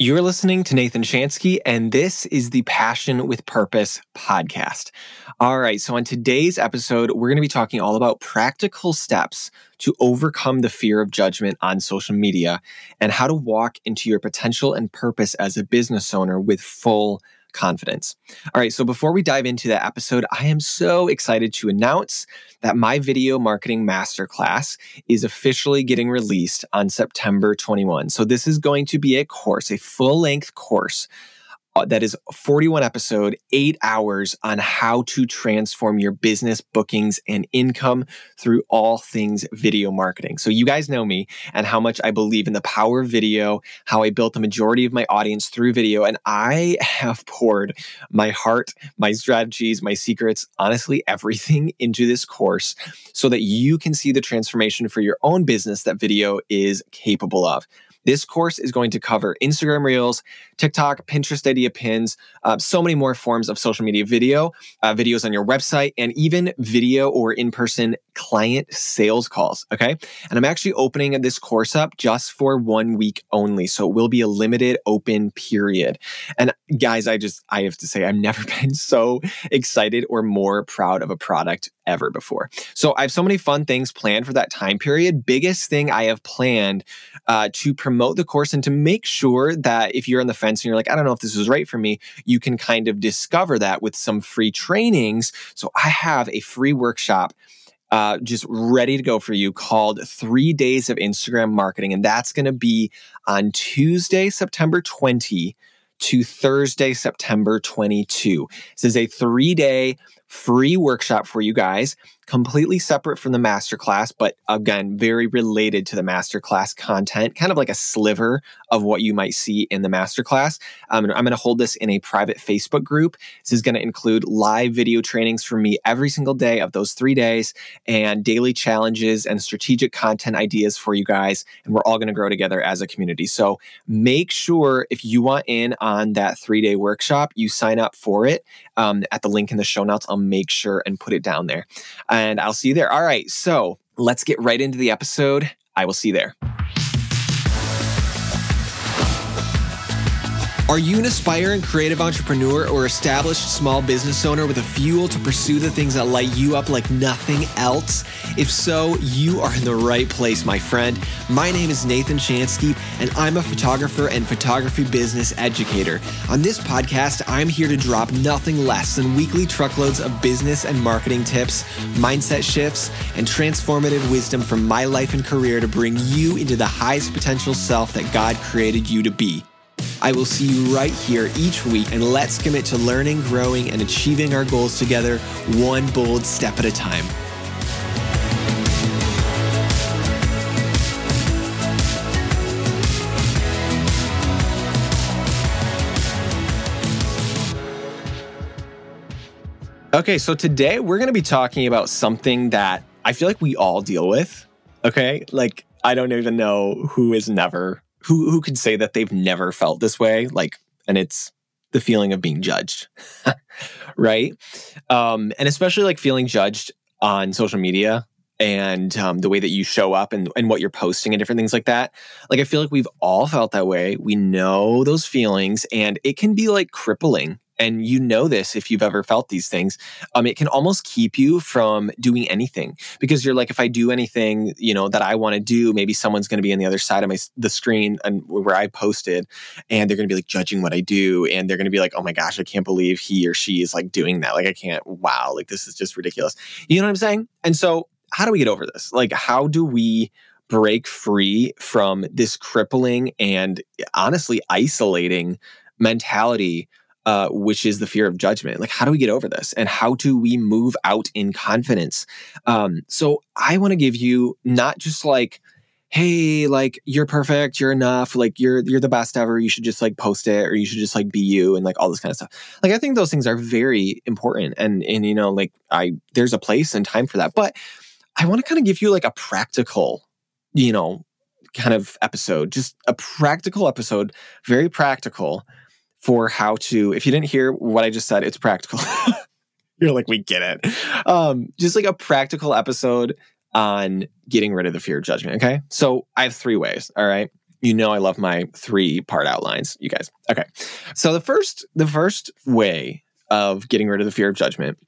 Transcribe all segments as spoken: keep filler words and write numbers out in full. You're listening to Nathan Chanski, and this is the Passion with Purpose podcast. All right, so on today's episode, we're going to be talking all about practical steps to overcome the fear of judgment on social media and how to walk into your potential and purpose as a business owner with full confidence. All right, so before we dive into that episode, I am so excited to announce that my video marketing masterclass is officially getting released on September twenty-first. So this is going to be a course, a full-length course that is forty-one episode, eight hours on how to transform your business bookings and income through all things video marketing. So you guys know me and how much I believe in the power of video, how I built the majority of my audience through video. And I have poured my heart, my strategies, my secrets, honestly, everything into this course so that you can see the transformation for your own business that video is capable of. This course is going to cover Instagram Reels, TikTok, Pinterest Idea Pins, uh, so many more forms of social media video, uh, videos on your website, and even video or in-person client sales calls, okay? And I'm actually opening this course up just for one week only, so it will be a limited open period. And guys, I just, I have to say, I've never been so excited or more proud of a product ever before. So I have so many fun things planned for that time period. Biggest thing I have planned uh, to promote the course and to make sure that if you're on the fence and you're like, I don't know if this is right for me, you can kind of discover that with some free trainings. So I have a free workshop Uh, just ready to go for you called Three Days of Instagram Marketing. And that's going to be on Tuesday, September twentieth to Thursday, September twenty-second. This is a three-day free workshop for you guys, completely separate from the masterclass, but again, very related to the masterclass content, kind of like a sliver of what you might see in the masterclass. Um, I'm going to hold this in a private Facebook group. This is going to include live video trainings from me every single day of those three days and daily challenges and strategic content ideas for you guys. And we're all going to grow together as a community. So make sure if you want in on that three-day workshop, you sign up for it um, at the link in the show notes. I'll make sure and put it down there. And I'll see you there. All right, so let's get right into the episode. I will see you there. Are you an aspiring creative entrepreneur or established small business owner with a fuel to pursue the things that light you up like nothing else? If so, you are in the right place, my friend. My name is Nathan Chanski, and I'm a photographer and photography business educator. On this podcast, I'm here to drop nothing less than weekly truckloads of business and marketing tips, mindset shifts, and transformative wisdom from my life and career to bring you into the highest potential self that God created you to be. I will see you right here each week, and let's commit to learning, growing, and achieving our goals together, one bold step at a time. Okay, so today we're going to be talking about something that I feel like we all deal with, okay? Like, I don't even know who is never... Who who could say that they've never felt this way? Like, and it's the feeling of being judged, right? Um, and especially like feeling judged on social media and um, the way that you show up and, and what you're posting and different things like that. Like, I feel like we've all felt that way. We know those feelings, and it can be like crippling. And you know this if you've ever felt these things. Um, it can almost keep you from doing anything because you're like, if I do anything, you know, that I want to do, maybe someone's going to be on the other side of my the screen and where I posted, and they're going to be like judging what I do, and they're going to be like, oh my gosh, I can't believe he or she is like doing that. Like, I can't. Wow, like this is just ridiculous. You know what I'm saying? And so, how do we get over this? Like, how do we break free from this crippling and honestly isolating mentality? Uh, which is the fear of judgment. Like, how do we get over this? And how do we move out in confidence? Um, so I want to give you not just like, hey, like you're perfect, you're enough, like you're you're the best ever, you should just like post it, or you should just like be you, and like all this kind of stuff. Like, I think those things are very important. And, and you know, like I, there's a place and time for that. But I want to kind of give you like a practical, you know, kind of episode, just a practical episode, very practical, for how to, if you didn't hear what I just said, it's practical. You're like, we get it. Um, just like a practical episode on getting rid of the fear of judgment, okay? So I have three ways, all right? You know I love my three-part outlines, you guys. Okay. So the first, the first way of getting rid of the fear of judgment,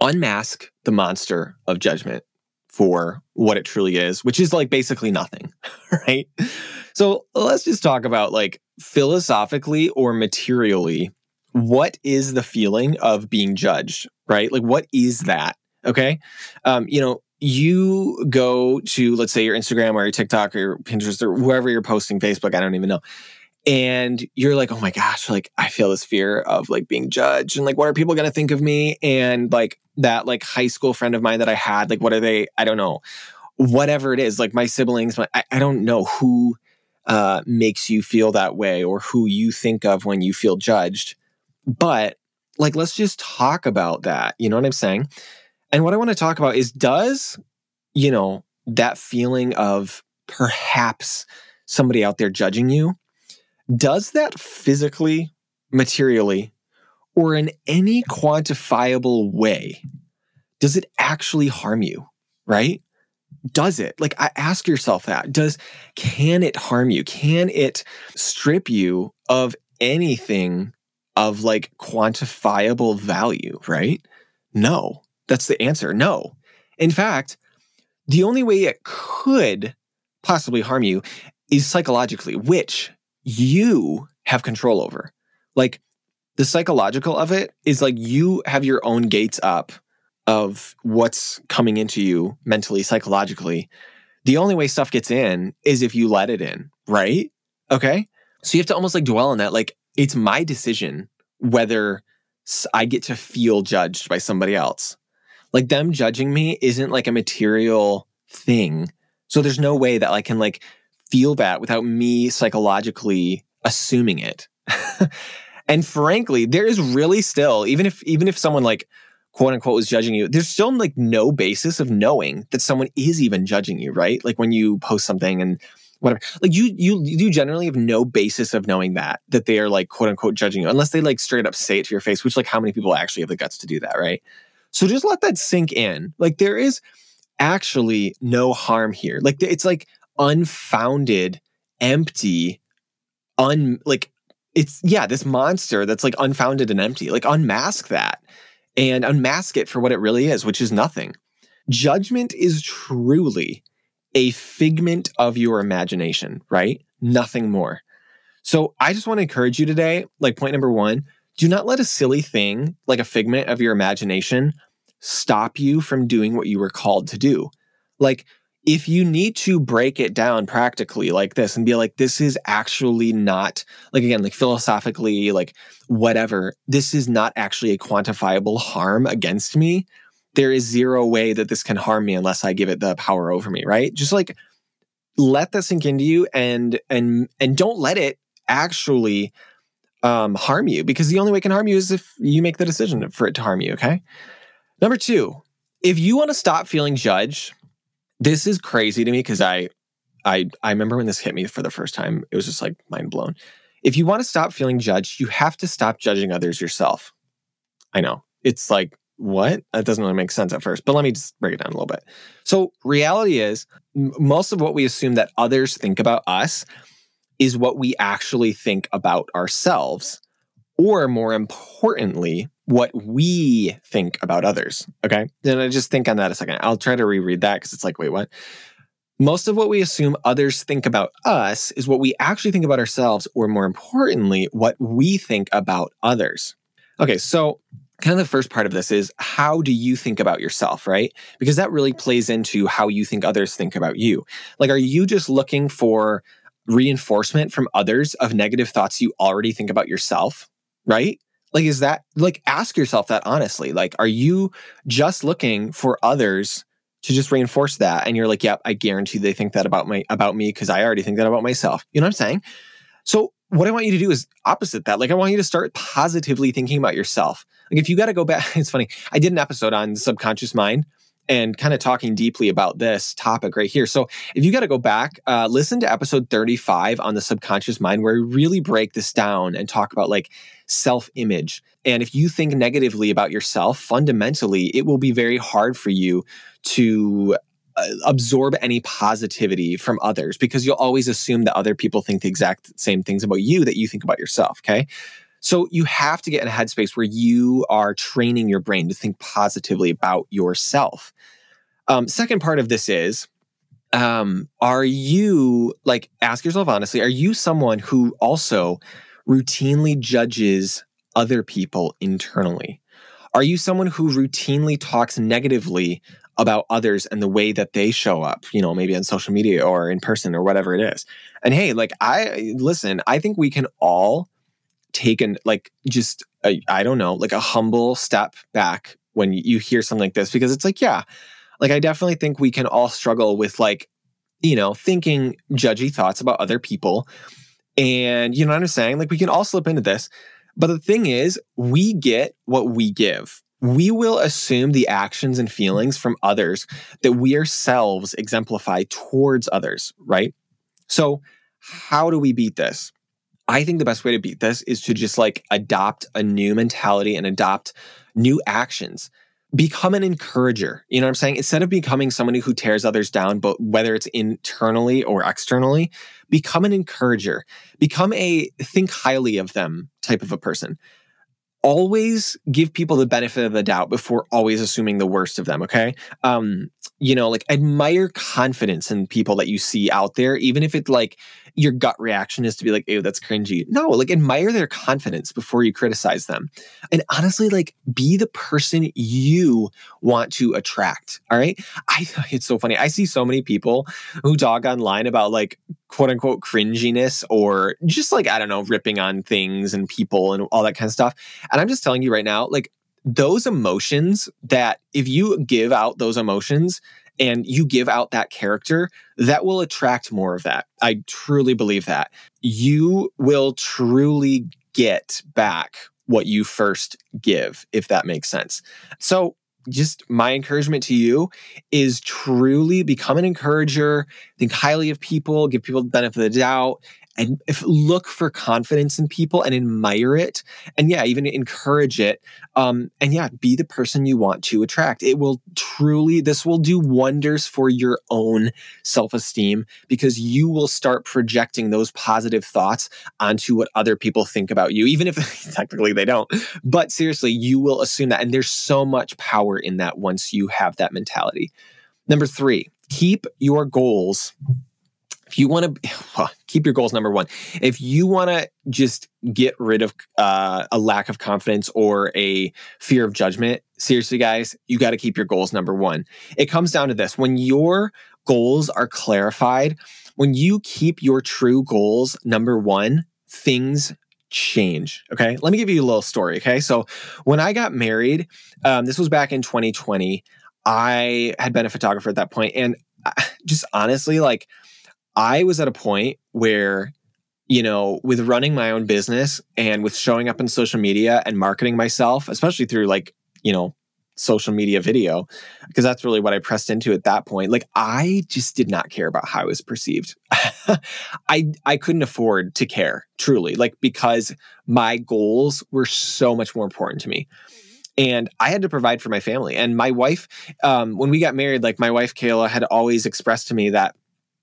unmask the monster of judgment for what it truly is, which is like basically nothing, right? So let's just talk about like philosophically or materially, what is the feeling of being judged, right? Like what is that, okay? Um, you know, you go to, let's say, your Instagram or your TikTok or your Pinterest or wherever you're posting, Facebook, I don't even know. And you're like, oh my gosh, like I feel this fear of like being judged and like, what are people going to think of me? And like that like high school friend of mine that I had, like, what are they? I don't know. Whatever it is, like my siblings, my, I, I don't know who uh, makes you feel that way or who you think of when you feel judged. But like, let's just talk about that. You know what I'm saying? And what I want to talk about is, does, you know, that feeling of perhaps somebody out there judging you, does that physically, materially, or in any quantifiable way, does it actually harm you, right? Does it? Like, I ask yourself that. Does, can it harm you? Can it strip you of anything of like quantifiable value, right? No. That's the answer. No. In fact, the only way it could possibly harm you is psychologically, which you have control over. Like the psychological of it is like you have your own gates up of what's coming into you mentally, psychologically. The only way stuff gets in is if you let it in, right? Okay. So you have to almost like dwell on that. Like it's my decision whether I get to feel judged by somebody else. Like them judging me isn't like a material thing. So there's no way that I can like feel that without me psychologically assuming it. And frankly, there is really still, even if even if someone like quote unquote was judging you, there's still like no basis of knowing that someone is even judging you, right? Like when you post something and whatever, like you you you generally have no basis of knowing that, that they are like quote unquote judging you, unless they like straight up say it to your face, which like how many people actually have the guts to do that, right? So just let that sink in. Like there is actually no harm here. Like it's like unfounded, empty, un like it's yeah, this monster that's like unfounded and empty. Like unmask that and unmask it for what it really is, which is nothing. Judgment is truly a figment of your imagination, right? Nothing more. So I just want to encourage you today, like point number one, do not let a silly thing, like a figment of your imagination, stop you from doing what you were called to do. Like, if you need to break it down practically like this and be like, this is actually not, like again, like philosophically, like whatever, this is not actually a quantifiable harm against me. There is zero way that this can harm me unless I give it the power over me, right? Just like let that sink into you and and and don't let it actually Um, harm you, because the only way it can harm you is if you make the decision for it to harm you, okay? Number two, if you want to stop feeling judged, this is crazy to me because I, I, I remember when this hit me for the first time, it was just like mind blown. If you want to stop feeling judged, you have to stop judging others yourself. I know. It's like, what? That doesn't really make sense at first, but let me just break it down a little bit. So reality is, m- most of what we assume that others think about us is what we actually think about ourselves, or more importantly, what we think about others, okay? Then I just think on that a second. I'll try to reread that because it's like, wait, what? Most of what we assume others think about us is what we actually think about ourselves, or more importantly, what we think about others. Okay, so kind of the first part of this is, how do you think about yourself, right? Because that really plays into how you think others think about you. Like, are you just looking for reinforcement from others of negative thoughts you already think about yourself, right? Like, is that, like, ask yourself that honestly. Like, are you just looking for others to just reinforce that? And you're like, yep, I guarantee they think that about my, about me because I already think that about myself. You know what I'm saying? So what I want you to do is opposite that. Like, I want you to start positively thinking about yourself. Like, if you got to go back, it's funny. I did an episode on the subconscious mind and kind of talking deeply about this topic right here. So if you got to go back, uh, listen to episode thirty-five on the subconscious mind, where we really break this down and talk about like self-image. And if you think negatively about yourself, fundamentally, it will be very hard for you to absorb any positivity from others, because you'll always assume that other people think the exact same things about you that you think about yourself, okay? So you have to get in a headspace where you are training your brain to think positively about yourself. Um, second part of this is, um, are you, like, ask yourself honestly, are you someone who also routinely judges other people internally? Are you someone who routinely talks negatively about others and the way that they show up, you know, maybe on social media or in person or whatever it is? And hey, like, I, listen, I think we can all take an, like, just, a, I don't know, like a humble step back when you hear something like this, because it's like, yeah, like, I definitely think we can all struggle with, like, you know, thinking judgy thoughts about other people. And, you know what I'm saying? Like, we can all slip into this. But the thing is, we get what we give. We will assume the actions and feelings from others that we ourselves exemplify towards others, right? So how do we beat this? I think the best way to beat this is to just, like, adopt a new mentality and adopt new actions. Become an encourager. You know what I'm saying? Instead of becoming somebody who tears others down, but whether it's internally or externally, become an encourager. Become a think highly of them type of a person. Always give people the benefit of the doubt before always assuming the worst of them, okay? Um, you know, like, admire confidence in people that you see out there, even if it's like your gut reaction is to be like, ew, that's cringy. No, like, admire their confidence before you criticize them. And honestly, like, be the person you want to attract, all right? I, it's so funny. I see so many people who talk online about, like, quote unquote cringiness, or just, like, I don't know, ripping on things and people and all that kind of stuff. And I'm just telling you right now, like, those emotions, that if you give out those emotions and you give out that character, that will attract more of that. I truly believe that. You will truly get back what you first give, if that makes sense. So just my encouragement to you is truly become an encourager, think highly of people, give people the benefit of the doubt, and if, look for confidence in people and admire it. And yeah, even encourage it. Um, and yeah, be the person you want to attract. It will truly, this will do wonders for your own self-esteem, because you will start projecting those positive thoughts onto what other people think about you, even if technically they don't. But seriously, you will assume that. And there's so much power in that once you have that mentality. Number three, keep your goals. If you want to, well, keep your goals number one. If you want to just get rid of uh, a lack of confidence or a fear of judgment, seriously, guys, you got to keep your goals number one. It comes down to this. When your goals are clarified, when you keep your true goals number one, things change, okay? Let me give you a little story, okay? So when I got married, um, this was back in twenty twenty, I had been a photographer at that point, and just honestly, like, I was at a point where, you know, with running my own business and with showing up on social media and marketing myself, especially through, like, you know, social media video, because that's really what I pressed into at that point. Like, I just did not care about how I was perceived. I I couldn't afford to care, truly, like, because my goals were so much more important to me. And I had to provide for my family. And my wife, um, when we got married, like, my wife, Kayla, had always expressed to me that,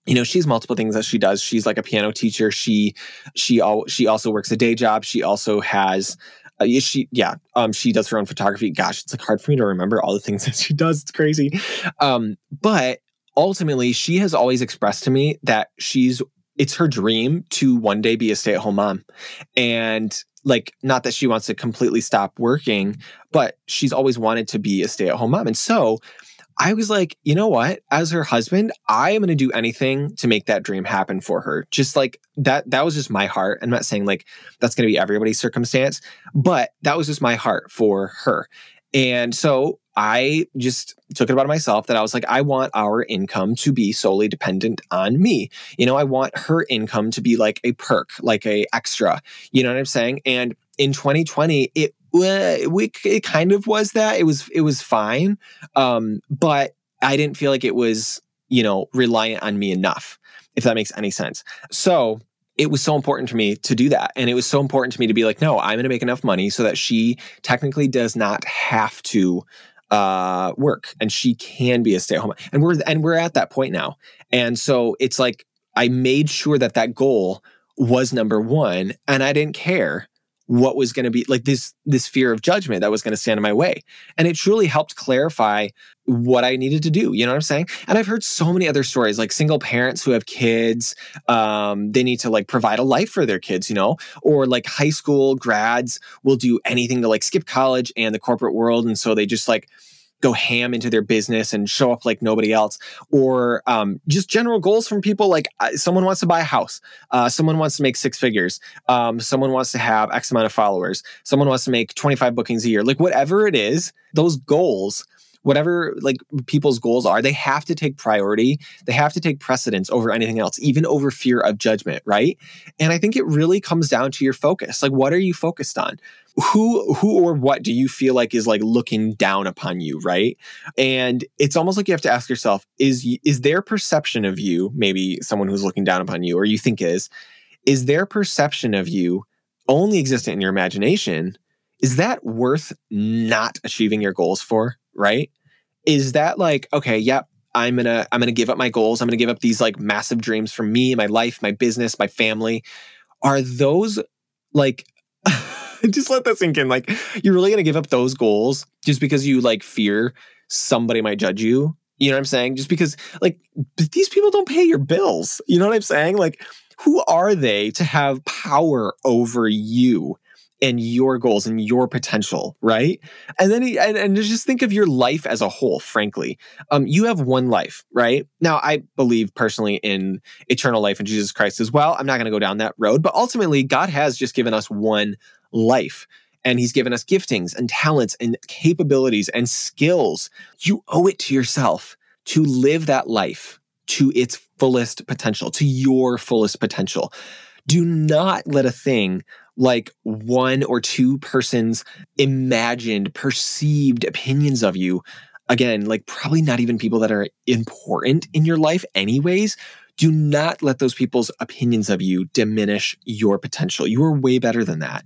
you know, she's multiple things that she does. She's like a piano teacher. She, she, al- she also works a day job. She also has, uh, she, yeah, um, she does her own photography. Gosh, it's like hard for me to remember all the things that she does. It's crazy. Um, but ultimately, she has always expressed to me that she's, it's her dream to one day be a stay-at-home mom. And, like, not that she wants to completely stop working, but she's always wanted to be a stay-at-home mom. And so I was like, you know what? As her husband, I am going to do anything to make that dream happen for her. Just like that, that was just my heart. I'm not saying, like, that's going to be everybody's circumstance, but that was just my heart for her. And so I just took it about myself that I was like, I want our income to be solely dependent on me. You know, I want her income to be like a perk, like a extra, you know what I'm saying? And in twenty twenty, it It kind of was that. It was it was fine, um, but I didn't feel like it was, you know, reliant on me enough, if that makes any sense. So it was so important to me to do that. And it was so important to me to be like, no, I'm going to make enough money so that she technically does not have to uh, work, and she can be a stay-at-home. And we're and we're at that point now. And so it's like I made sure that that goal was number one, and I didn't care what was going to be like this this fear of judgment that was going to stand in my way. And it truly helped clarify what I needed to do. You know what I'm saying? And I've heard so many other stories, like single parents who have kids, um, they need to like provide a life for their kids, you know, or like high school grads will do anything to like skip college and the corporate world. And so they just like go ham into their business and show up like nobody else, or um, just general goals from people. Like uh, someone wants to buy a house. Uh, someone wants to make six figures. Um, someone wants to have X amount of followers. Someone wants to make twenty-five bookings a year. Like whatever it is, those goals, whatever like people's goals are, they have to take priority. They have to take precedence over anything else, even over fear of judgment, right? And I think it really comes down to your focus. Like what are you focused on? Who who, or what do you feel like is like looking down upon you, right? And it's almost like you have to ask yourself, is is their perception of you, maybe someone who's looking down upon you or you think is, is their perception of you only existent in your imagination? Is that worth not achieving your goals for, right? Is that like, okay, yep, I'm gonna I'm gonna give up my goals. I'm gonna give up these like massive dreams for me, my life, my business, my family. Are those like... Just let that sink in. Like, you're really going to give up those goals just because you like fear somebody might judge you. You know what I'm saying? Just because like these people don't pay your bills. You know what I'm saying? Like, who are they to have power over you and your goals and your potential, right? And then he, and, and just think of your life as a whole, frankly. Um, you have one life, right? Now, I believe personally in eternal life in Jesus Christ as well. I'm not going to go down that road, but ultimately God has just given us one life. And he's given us giftings and talents and capabilities and skills. You owe it to yourself to live that life to its fullest potential, to your fullest potential. Do not let a thing like one or two persons' imagined, perceived opinions of you, again, like probably not even people that are important in your life anyways, do not let those people's opinions of you diminish your potential. You are way better than that.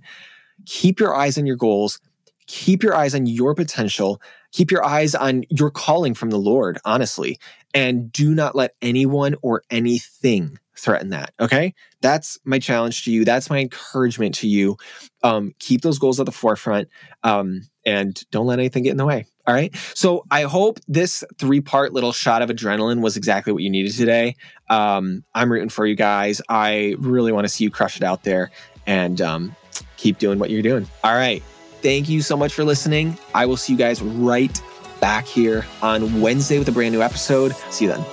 Keep your eyes on your goals. Keep your eyes on your potential. Keep your eyes on your calling from the Lord, honestly. And do not let anyone or anything threaten that, okay? That's my challenge to you. That's my encouragement to you. Um, keep those goals at the forefront, um, and don't let anything get in the way. All right. So I hope this three-part little shot of adrenaline was exactly what you needed today. Um, I'm rooting for you guys. I really want to see you crush it out there and um, keep doing what you're doing. All right. Thank you so much for listening. I will see you guys right back here on Wednesday with a brand new episode. See you then.